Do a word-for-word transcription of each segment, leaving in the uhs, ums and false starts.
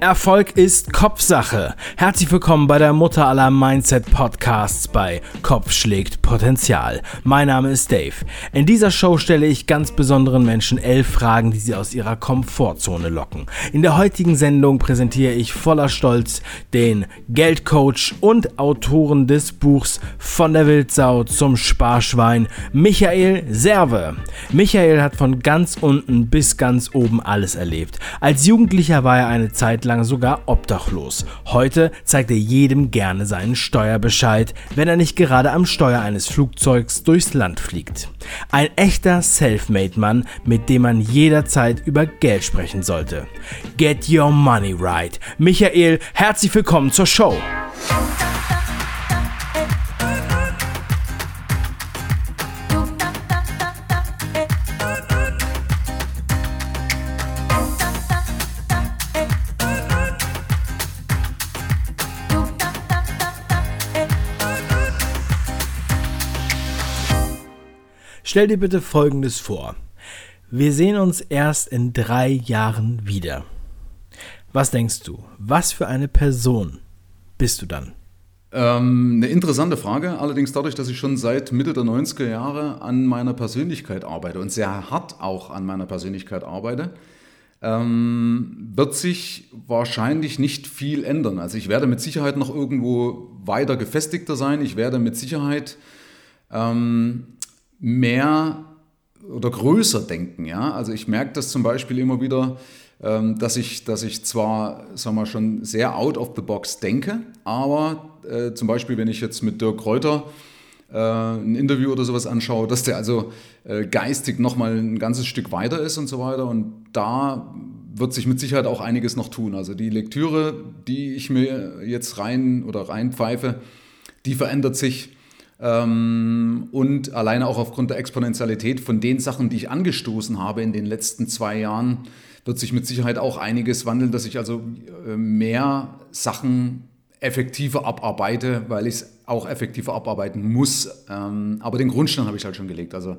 Erfolg ist Kopfsache. Herzlich willkommen bei der Mutter aller Mindset-Podcasts bei Kopf schlägt Potenzial. Mein Name ist Dave. In dieser Show stelle ich ganz besonderen Menschen elf Fragen, die sie aus ihrer Komfortzone locken. In der heutigen Sendung präsentiere ich voller Stolz den Geldcoach und Autoren des Buchs Von der Wildsau zum Sparschwein, Michael Serwe. Michael hat von ganz unten bis ganz oben alles erlebt. Als Jugendlicher war er eine Zeit lang sogar obdachlos. Heute zeigt er jedem gerne seinen Steuerbescheid, wenn er nicht gerade am Steuer eines Flugzeugs durchs Land fliegt. Ein echter Selfmade-Mann, mit dem man jederzeit über Geld sprechen sollte. Get your money right. Michael, herzlich willkommen zur Show. Stell dir bitte Folgendes vor. Wir sehen uns erst in drei Jahren wieder. Was denkst du? Was für eine Person bist du dann? Ähm, eine interessante Frage. Allerdings dadurch, dass ich schon seit Mitte der neunziger Jahre an meiner Persönlichkeit arbeite und sehr hart auch an meiner Persönlichkeit arbeite, ähm, wird sich wahrscheinlich nicht viel ändern. Also ich werde mit Sicherheit noch irgendwo weiter gefestigter sein. Ich werde mit Sicherheit... Ähm, mehr oder größer denken. Ja? Also ich merke das zum Beispiel immer wieder, dass ich, dass ich zwar sagen wir, schon sehr out of the box denke, aber äh, zum Beispiel, wenn ich jetzt mit Dirk Kräuter äh, ein Interview oder sowas anschaue, dass der also äh, geistig nochmal ein ganzes Stück weiter ist und so weiter. Und da wird sich mit Sicherheit auch einiges noch tun. Also die Lektüre, die ich mir jetzt rein oder reinpfeife, die verändert sich. Und alleine auch aufgrund der Exponentialität von den Sachen, die ich angestoßen habe in den letzten zwei Jahren, wird sich mit Sicherheit auch einiges wandeln, dass ich also mehr Sachen effektiver abarbeite, weil ich es auch effektiver abarbeiten muss. Aber den Grundstein habe ich halt schon gelegt. Also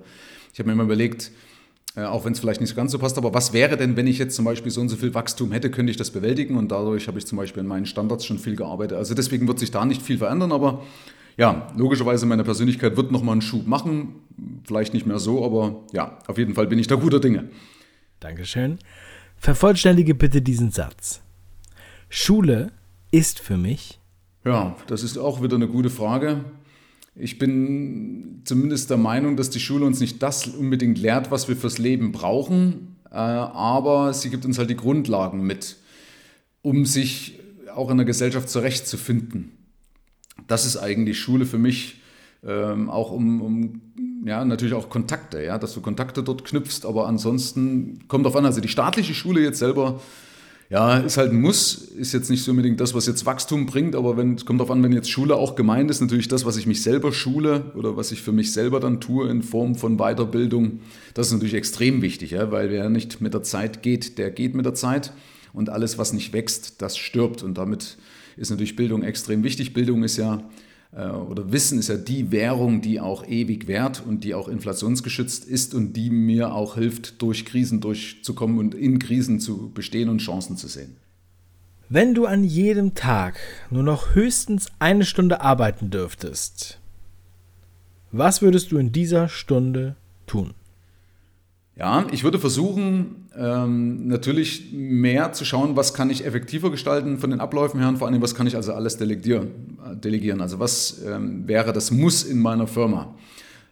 ich habe mir immer überlegt, auch wenn es vielleicht nicht ganz so passt, aber was wäre denn, wenn ich jetzt zum Beispiel so und so viel Wachstum hätte, könnte ich das bewältigen? Und dadurch habe ich zum Beispiel in meinen Standards schon viel gearbeitet. Also deswegen wird sich da nicht viel verändern, aber ja, logischerweise meine Persönlichkeit wird nochmal einen Schub machen, vielleicht nicht mehr so, aber ja, auf jeden Fall bin ich da guter Dinge. Dankeschön. Vervollständige bitte diesen Satz. Schule ist für mich? Ja, das ist auch wieder eine gute Frage. Ich bin zumindest der Meinung, dass die Schule uns nicht das unbedingt lehrt, was wir fürs Leben brauchen, aber sie gibt uns halt die Grundlagen mit, um sich auch in der Gesellschaft zurechtzufinden. Das ist eigentlich Schule für mich, ähm, auch um, um, ja, natürlich auch Kontakte, ja, dass du Kontakte dort knüpfst, aber ansonsten kommt drauf an, also die staatliche Schule jetzt selber, ja, ist halt ein Muss, ist jetzt nicht so unbedingt das, was jetzt Wachstum bringt, aber wenn, kommt drauf an, wenn jetzt Schule auch gemeint ist, natürlich das, was ich mich selber schule oder was ich für mich selber dann tue in Form von Weiterbildung, das ist natürlich extrem wichtig, ja, weil wer nicht mit der Zeit geht, der geht mit der Zeit und alles, was nicht wächst, das stirbt und damit ist natürlich Bildung extrem wichtig. Bildung ist ja, äh, oder Wissen ist ja die Währung, die auch ewig währt und die auch inflationsgeschützt ist und die mir auch hilft, durch Krisen durchzukommen und in Krisen zu bestehen und Chancen zu sehen. Wenn du an jedem Tag nur noch höchstens eine Stunde arbeiten dürftest, was würdest du in dieser Stunde tun? Ja, ich würde versuchen, ähm, natürlich mehr zu schauen, was kann ich effektiver gestalten von den Abläufen her und vor allem, was kann ich also alles delegieren. delegieren. Also was ähm, wäre das Muss in meiner Firma,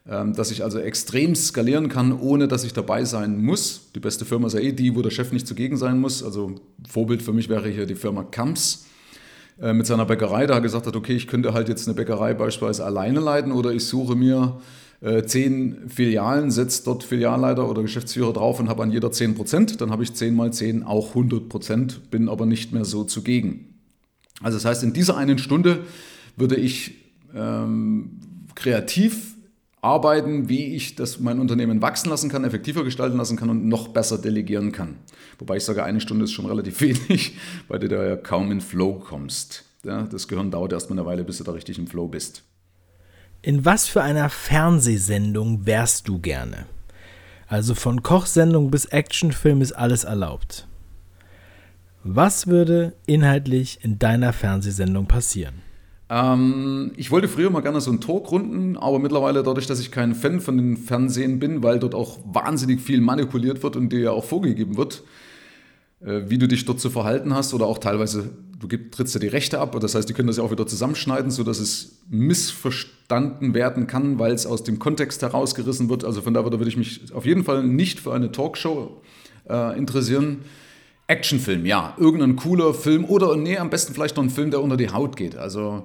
ähm, dass ich also extrem skalieren kann, ohne dass ich dabei sein muss. Die beste Firma ist ja eh die, wo der Chef nicht zugegen sein muss. Also Vorbild für mich wäre hier die Firma Kamps äh, mit seiner Bäckerei, da gesagt hat, okay, ich könnte halt jetzt eine Bäckerei beispielsweise alleine leiten oder ich suche mir zehn Filialen, setzt dort Filialleiter oder Geschäftsführer drauf und habe an jeder zehn Prozent, dann habe ich zehn mal zehn auch hundert Prozent, bin aber nicht mehr so zugegen. Also das heißt, in dieser einen Stunde würde ich ähm, kreativ arbeiten, wie ich das mein Unternehmen wachsen lassen kann, effektiver gestalten lassen kann und noch besser delegieren kann. Wobei ich sage, eine Stunde ist schon relativ wenig, weil du da ja kaum in Flow kommst. Ja, das Gehirn dauert erstmal eine Weile, bis du da richtig im Flow bist. In was für einer Fernsehsendung wärst du gerne? Also von Kochsendung bis Actionfilm ist alles erlaubt. Was würde inhaltlich in deiner Fernsehsendung passieren? Ähm, ich wollte früher mal gerne so einen Talk runden, aber mittlerweile dadurch, dass ich kein Fan von dem Fernsehen bin, weil dort auch wahnsinnig viel manipuliert wird und dir ja auch vorgegeben wird, äh, wie du dich dort zu verhalten hast oder auch teilweise, du gib, trittst ja die Rechte ab, das heißt, die können das ja auch wieder zusammenschneiden, sodass es missverstanden werden kann, weil es aus dem Kontext herausgerissen wird. Also von daher würde ich mich auf jeden Fall nicht für eine Talkshow äh, interessieren. Actionfilm, ja, irgendein cooler Film oder nee, am besten vielleicht noch ein Film, der unter die Haut geht. Also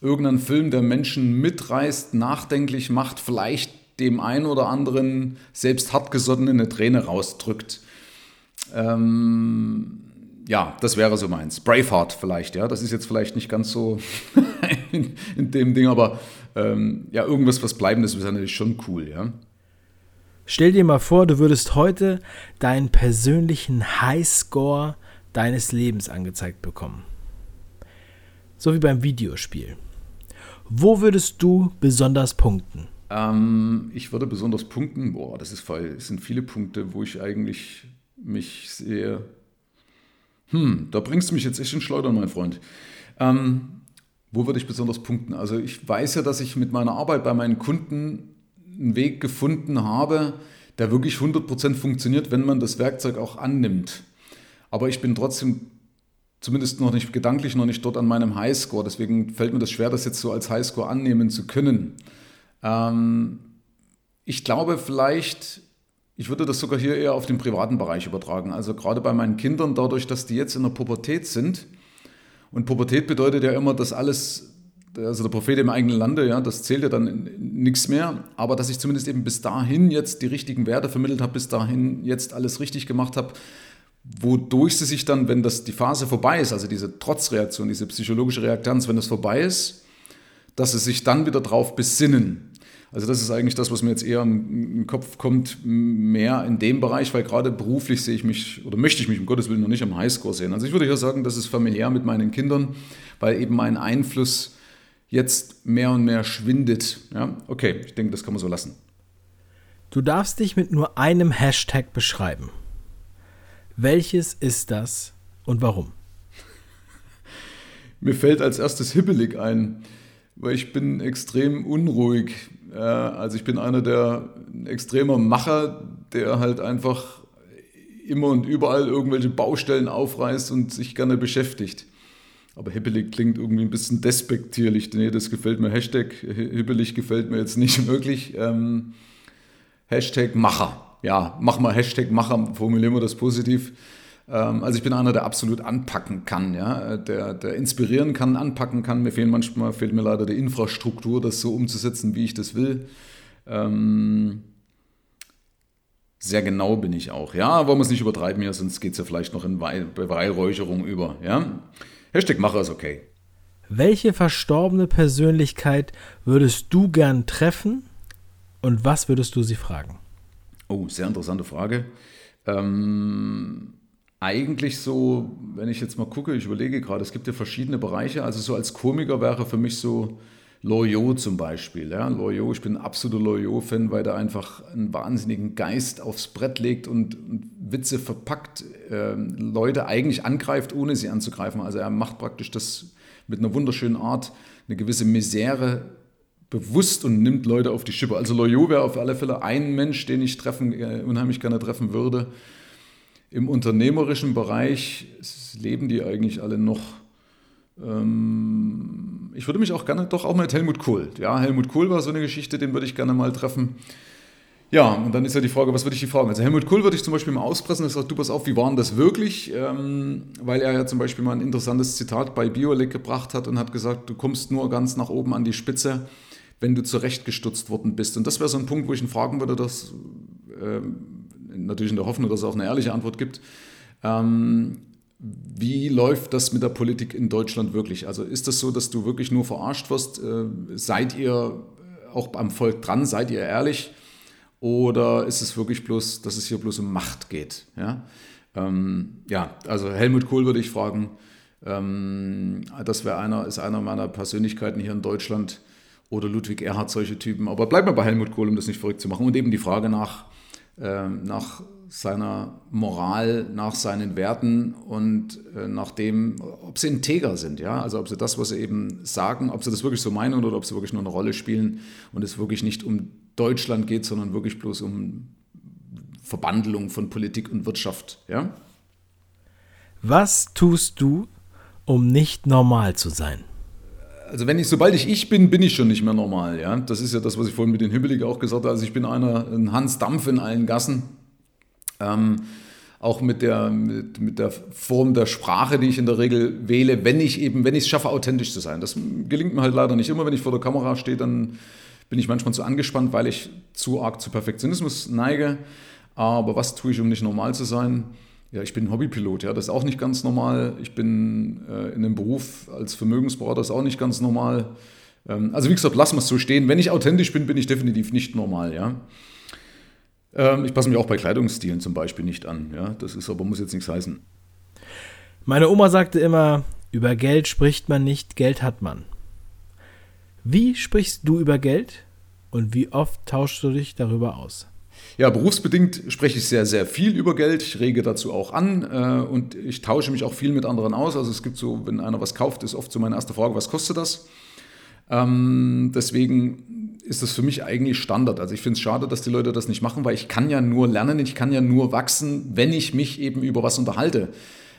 irgendein Film, der Menschen mitreißt, nachdenklich macht, vielleicht dem einen oder anderen selbst hartgesotten eine Träne rausdrückt. Ähm, ja, das wäre so meins. Braveheart vielleicht, ja, das ist jetzt vielleicht nicht ganz so in, in dem Ding, aber ähm, ja, irgendwas, was Bleibendes ist natürlich schon cool, ja. Stell dir mal vor, du würdest heute deinen persönlichen Highscore deines Lebens angezeigt bekommen. So wie beim Videospiel. Wo würdest du besonders punkten? Ähm, ich würde besonders punkten, boah, das ist voll, es sind viele Punkte, wo ich eigentlich mich sehe. Hm, da bringst du mich jetzt echt in Schleudern, mein Freund. Ähm, wo würde ich besonders punkten? Also ich weiß ja, dass ich mit meiner Arbeit bei meinen Kunden einen Weg gefunden habe, der wirklich hundert Prozent funktioniert, wenn man das Werkzeug auch annimmt. Aber ich bin trotzdem zumindest noch nicht gedanklich, noch nicht dort an meinem Highscore. Deswegen fällt mir das schwer, das jetzt so als Highscore annehmen zu können. Ähm, ich glaube vielleicht, ich würde das sogar hier eher auf den privaten Bereich übertragen. Also gerade bei meinen Kindern, dadurch, dass die jetzt in der Pubertät sind. Und Pubertät bedeutet ja immer, dass alles... Also der Prophet im eigenen Lande, ja, das zählt ja dann nichts mehr, aber dass ich zumindest eben bis dahin jetzt die richtigen Werte vermittelt habe, bis dahin jetzt alles richtig gemacht habe, wodurch sie sich dann, wenn das die Phase vorbei ist, also diese Trotzreaktion, diese psychologische Reaktanz, wenn das vorbei ist, dass sie sich dann wieder drauf besinnen. Also das ist eigentlich das, was mir jetzt eher im Kopf kommt, mehr in dem Bereich, weil gerade beruflich sehe ich mich, oder möchte ich mich um Gottes Willen noch nicht am Highscore sehen. Also ich würde ja sagen, das ist familiär mit meinen Kindern, weil eben mein Einfluss jetzt mehr und mehr schwindet. Ja, okay, ich denke, das kann man so lassen. Du darfst dich mit nur einem Hashtag beschreiben. Welches ist das und warum? Mir fällt als erstes hibbelig ein, weil ich bin extrem unruhig. Also ich bin einer der ein extremer Macher, der halt einfach immer und überall irgendwelche Baustellen aufreißt und sich gerne beschäftigt. Aber hibbelig klingt irgendwie ein bisschen despektierlich. Nee, das gefällt mir. Hashtag hibbelig gefällt mir jetzt nicht wirklich. Ähm, Hashtag Macher. Ja, mach mal Hashtag Macher, formulieren wir das positiv. Ähm, also ich bin einer, der absolut anpacken kann, ja? der, der inspirieren kann, anpacken kann. Mir fehlen manchmal, fehlt mir leider die Infrastruktur, das so umzusetzen, wie ich das will. Ähm, sehr genau bin ich auch. Ja, wollen wir es nicht übertreiben hier, sonst geht es ja vielleicht noch in Beweihräucherung über. Ja. Hashtag Macher ist okay. Welche verstorbene Persönlichkeit würdest du gern treffen und was würdest du sie fragen? Oh, sehr interessante Frage. Ähm, eigentlich so, wenn ich jetzt mal gucke, ich überlege gerade, es gibt ja verschiedene Bereiche. Also so als Komiker wäre für mich so Loriot zum Beispiel. Ja? Loriot, ich bin ein absoluter Loriot-Fan, weil der einfach einen wahnsinnigen Geist aufs Brett legt und, und Witze verpackt, äh, Leute eigentlich angreift, ohne sie anzugreifen. Also er macht praktisch das mit einer wunderschönen Art, eine gewisse Misere bewusst und nimmt Leute auf die Schippe. Also Loriot wäre auf alle Fälle ein Mensch, den ich treffen, äh, unheimlich gerne treffen würde. Im unternehmerischen Bereich leben die eigentlich alle noch. Ähm, ich würde mich auch gerne doch auch mit Helmut Kohl. Ja, Helmut Kohl war so eine Geschichte, den würde ich gerne mal treffen. Ja, und dann ist ja die Frage, was würde ich die fragen? Also Helmut Kohl würde ich zum Beispiel mal auspressen, ich sage, du pass auf, wie war denn das wirklich? Ähm, weil er ja zum Beispiel mal ein interessantes Zitat bei Biolek gebracht hat und hat gesagt, du kommst nur ganz nach oben an die Spitze, wenn du zurechtgestutzt worden bist. Und das wäre so ein Punkt, wo ich ihn fragen würde, dass, ähm, natürlich in der Hoffnung, dass er auch eine ehrliche Antwort gibt, ähm, wie läuft das mit der Politik in Deutschland wirklich? Also ist das so, dass du wirklich nur verarscht wirst? Äh, seid ihr auch am Volk dran? Seid ihr ehrlich? Oder ist es wirklich bloß, dass es hier bloß um Macht geht? Ja, ähm, ja also Helmut Kohl würde ich fragen. Ähm, das wäre einer, ist einer meiner Persönlichkeiten hier in Deutschland. Oder Ludwig Erhard, solche Typen. Aber bleib mal bei Helmut Kohl, um das nicht verrückt zu machen. Und eben die Frage nach, ähm, nach seiner Moral, nach seinen Werten und äh, nach dem, ob sie integer sind, ja, also ob sie das, was sie eben sagen, ob sie das wirklich so meinen oder ob sie wirklich nur eine Rolle spielen und es wirklich nicht um Deutschland geht, sondern wirklich bloß um Verbandelung von Politik und Wirtschaft, ja. Was tust du, um nicht normal zu sein? Also wenn ich, sobald ich ich bin, bin ich schon nicht mehr normal, ja. Das ist ja das, was ich vorhin mit den Hibbelig auch gesagt habe. Also ich bin einer, ein Hans Dampf in allen Gassen. Ähm, auch mit der, mit, mit der Form der Sprache, die ich in der Regel wähle, wenn ich eben, wenn ich es schaffe, authentisch zu sein. Das gelingt mir halt leider nicht immer. Wenn ich vor der Kamera stehe, dann bin ich manchmal zu angespannt, weil ich zu arg zu Perfektionismus neige. Aber was tue ich, um nicht normal zu sein? Ja, ich bin Hobbypilot, ja, das ist auch nicht ganz normal. Ich bin äh, in einem Beruf als Vermögensberater, das ist auch nicht ganz normal. Ähm, also wie gesagt, lassen wir es so stehen. Wenn ich authentisch bin, bin ich definitiv nicht normal, ja. Ähm, ich passe mich auch bei Kleidungsstilen zum Beispiel nicht an, ja. Das ist aber, muss jetzt nichts heißen. Meine Oma sagte immer, über Geld spricht man nicht, Geld hat man. Wie sprichst du über Geld und wie oft tauschst du dich darüber aus? Ja, berufsbedingt spreche ich sehr, sehr viel über Geld. Ich rege dazu auch an äh, und ich tausche mich auch viel mit anderen aus. Also es gibt so, wenn einer was kauft, ist oft so meine erste Frage, was kostet das? Ähm, deswegen ist das für mich eigentlich Standard. Also ich finde es schade, dass die Leute das nicht machen, weil ich kann ja nur lernen, ich kann ja nur wachsen, wenn ich mich eben über was unterhalte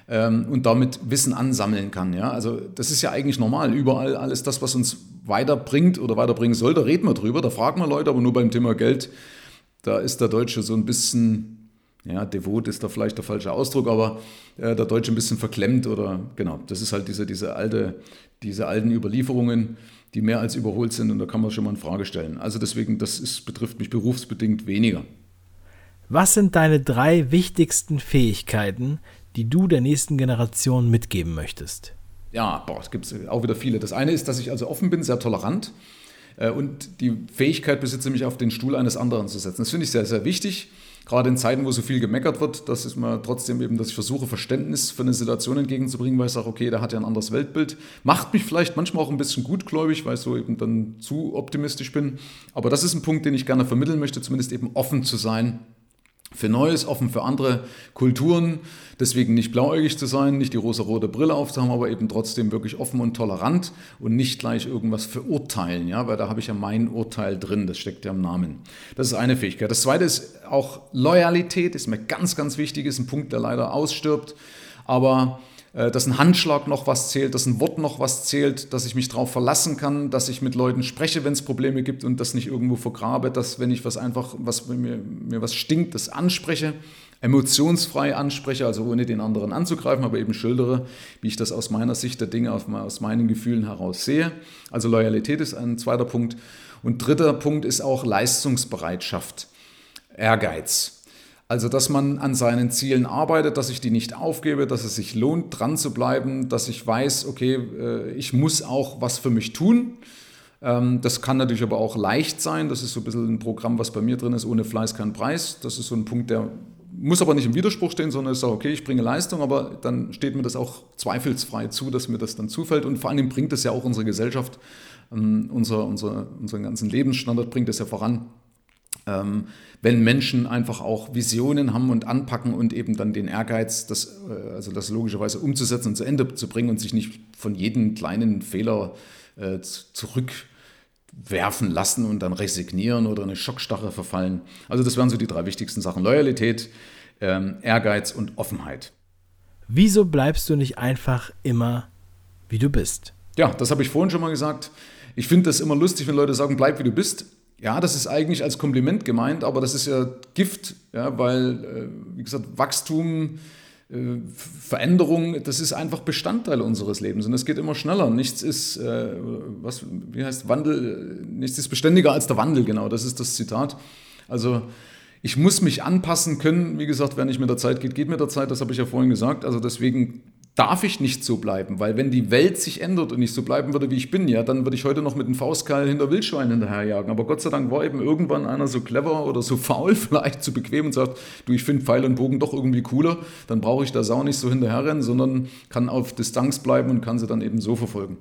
ähm, und damit Wissen ansammeln kann. Ja? Also das ist ja eigentlich normal. Überall alles das, was uns weiterbringt oder weiterbringen soll, da reden wir drüber, da fragen wir Leute, aber nur beim Thema Geld. Da ist der Deutsche so ein bisschen, ja, devot ist da vielleicht der falsche Ausdruck, aber äh, der Deutsche ein bisschen verklemmt oder, genau, das ist halt diese, diese, alte, diese alten Überlieferungen, die mehr als überholt sind und da kann man schon mal in Frage stellen. Also deswegen, das ist, betrifft mich berufsbedingt weniger. Was sind deine drei wichtigsten Fähigkeiten, die du der nächsten Generation mitgeben möchtest? Ja, boah, es gibt auch wieder viele. Das eine ist, dass ich also offen bin, sehr tolerant. Und die Fähigkeit besitze, mich auf den Stuhl eines anderen zu setzen. Das finde ich sehr, sehr wichtig. Gerade in Zeiten, wo so viel gemeckert wird, das ist mir trotzdem eben, dass ich versuche, Verständnis für eine Situation entgegenzubringen, weil ich sage, okay, der hat ja ein anderes Weltbild. Macht mich vielleicht manchmal auch ein bisschen gutgläubig, weil ich so eben dann zu optimistisch bin. Aber das ist ein Punkt, den ich gerne vermitteln möchte, zumindest eben offen zu sein für Neues, offen für andere Kulturen. Deswegen nicht blauäugig zu sein, nicht die rosa-rote Brille aufzuhaben, aber eben trotzdem wirklich offen und tolerant und nicht gleich irgendwas verurteilen, ja, weil da habe ich ja mein Urteil drin, das steckt ja im Namen. Das ist eine Fähigkeit. Das zweite ist auch Loyalität, ist mir ganz, ganz wichtig, ist ein Punkt, der leider ausstirbt, aber äh, dass ein Handschlag noch was zählt, dass ein Wort noch was zählt, dass ich mich darauf verlassen kann, dass ich mit Leuten spreche, wenn es Probleme gibt und das nicht irgendwo vergrabe, dass wenn ich was einfach, was mir, mir was stinkt, das anspreche, emotionsfrei anspreche, also ohne den anderen anzugreifen, aber eben schildere, wie ich das aus meiner Sicht der Dinge, aus meinen Gefühlen heraus sehe. Also Loyalität ist ein zweiter Punkt. Und dritter Punkt ist auch Leistungsbereitschaft, Ehrgeiz. Also, dass man an seinen Zielen arbeitet, dass ich die nicht aufgebe, dass es sich lohnt, dran zu bleiben, dass ich weiß, okay, ich muss auch was für mich tun. Das kann natürlich aber auch leicht sein. Das ist so ein bisschen ein Programm, was bei mir drin ist, ohne Fleiß kein Preis. Das ist so ein Punkt, der muss aber nicht im Widerspruch stehen, sondern ich sage, okay, ich bringe Leistung, aber dann steht mir das auch zweifelsfrei zu, dass mir das dann zufällt. Und vor allem bringt das ja auch unsere Gesellschaft, ähm, unser, unser, unseren ganzen Lebensstandard bringt das ja voran, ähm, wenn Menschen einfach auch Visionen haben und anpacken und eben dann den Ehrgeiz, das, äh, also das logischerweise umzusetzen und zu Ende zu bringen und sich nicht von jedem kleinen Fehler äh, zurück werfen lassen und dann resignieren oder eine Schockstarre verfallen. Also das wären so die drei wichtigsten Sachen. Loyalität, ähm, Ehrgeiz und Offenheit. Wieso bleibst du nicht einfach immer, wie du bist? Ja, das habe ich vorhin schon mal gesagt. Ich finde das immer lustig, wenn Leute sagen, bleib wie du bist. Ja, das ist eigentlich als Kompliment gemeint, aber das ist ja Gift, ja, weil, äh, wie gesagt, Wachstum, Veränderung, das ist einfach Bestandteil unseres Lebens und es geht immer schneller. Nichts ist, äh, was, wie heißt Wandel, nichts ist beständiger als der Wandel, genau, das ist das Zitat. Also ich muss mich anpassen können, wie gesagt, wenn nicht mit der Zeit geht, geht mit der Zeit, das habe ich ja vorhin gesagt, also deswegen darf ich nicht so bleiben, weil wenn die Welt sich ändert und ich so bleiben würde, wie ich bin, ja, dann würde ich heute noch mit einem Faustkeil hinter Wildschweinen hinterherjagen. Aber Gott sei Dank war eben irgendwann einer so clever oder so faul, vielleicht zu bequem und sagt, du, ich finde Pfeil und Bogen doch irgendwie cooler, dann brauche ich da Sau nicht so hinterherrennen, sondern kann auf Distanz bleiben und kann sie dann eben so verfolgen.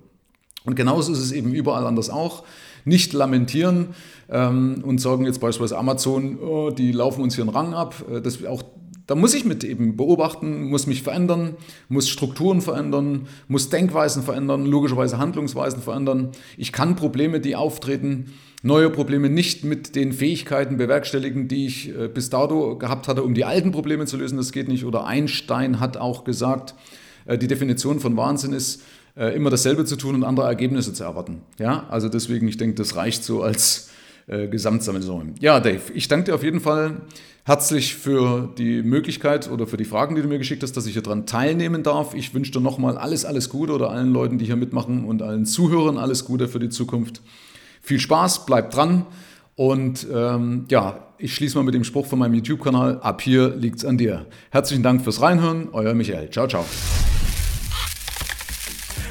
Und genauso ist es eben überall anders auch. Nicht lamentieren ähm, und sagen jetzt beispielsweise Amazon, oh, die laufen uns hier einen Rang ab. Das, auch Da muss ich mit eben beobachten, muss mich verändern, muss Strukturen verändern, muss Denkweisen verändern, logischerweise Handlungsweisen verändern. Ich kann Probleme, die auftreten, neue Probleme nicht mit den Fähigkeiten bewerkstelligen, die ich bis dato gehabt hatte, um die alten Probleme zu lösen. Das geht nicht. Oder Einstein hat auch gesagt, die Definition von Wahnsinn ist, immer dasselbe zu tun und andere Ergebnisse zu erwarten. Ja, also deswegen, ich denke, das reicht so als äh, Gesamtsammelsurium. Ja, Dave, ich danke dir auf jeden Fall herzlich für die Möglichkeit oder für die Fragen, die du mir geschickt hast, dass ich hier dran teilnehmen darf. Ich wünsche dir nochmal alles, alles Gute oder allen Leuten, die hier mitmachen und allen Zuhörern alles Gute für die Zukunft. Viel Spaß, bleib dran und ähm, ja, ich schließe mal mit dem Spruch von meinem YouTube-Kanal, ab hier liegt's an dir. Herzlichen Dank fürs Reinhören, euer Michael. Ciao, ciao.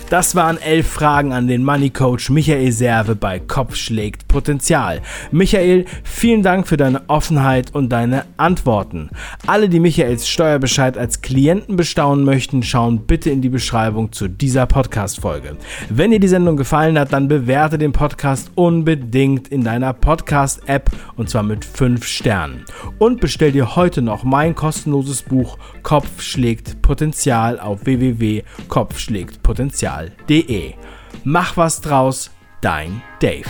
Das waren elf Fragen an den Money Coach Michael Serwe bei Kopf schlägt Potenzial. Michael, vielen Dank für deine Offenheit und deine Antworten. Alle, die Michaels Steuerbescheid als Klienten bestaunen möchten, schauen bitte in die Beschreibung zu dieser Podcast-Folge. Wenn dir die Sendung gefallen hat, dann bewerte den Podcast unbedingt in deiner Podcast-App und zwar mit fünf Sternen. Und bestell dir heute noch mein kostenloses Buch Kopf schlägt Potenzial auf w w w Punkt kopf schlägt potenzial Punkt de. Mach was draus, dein Dave.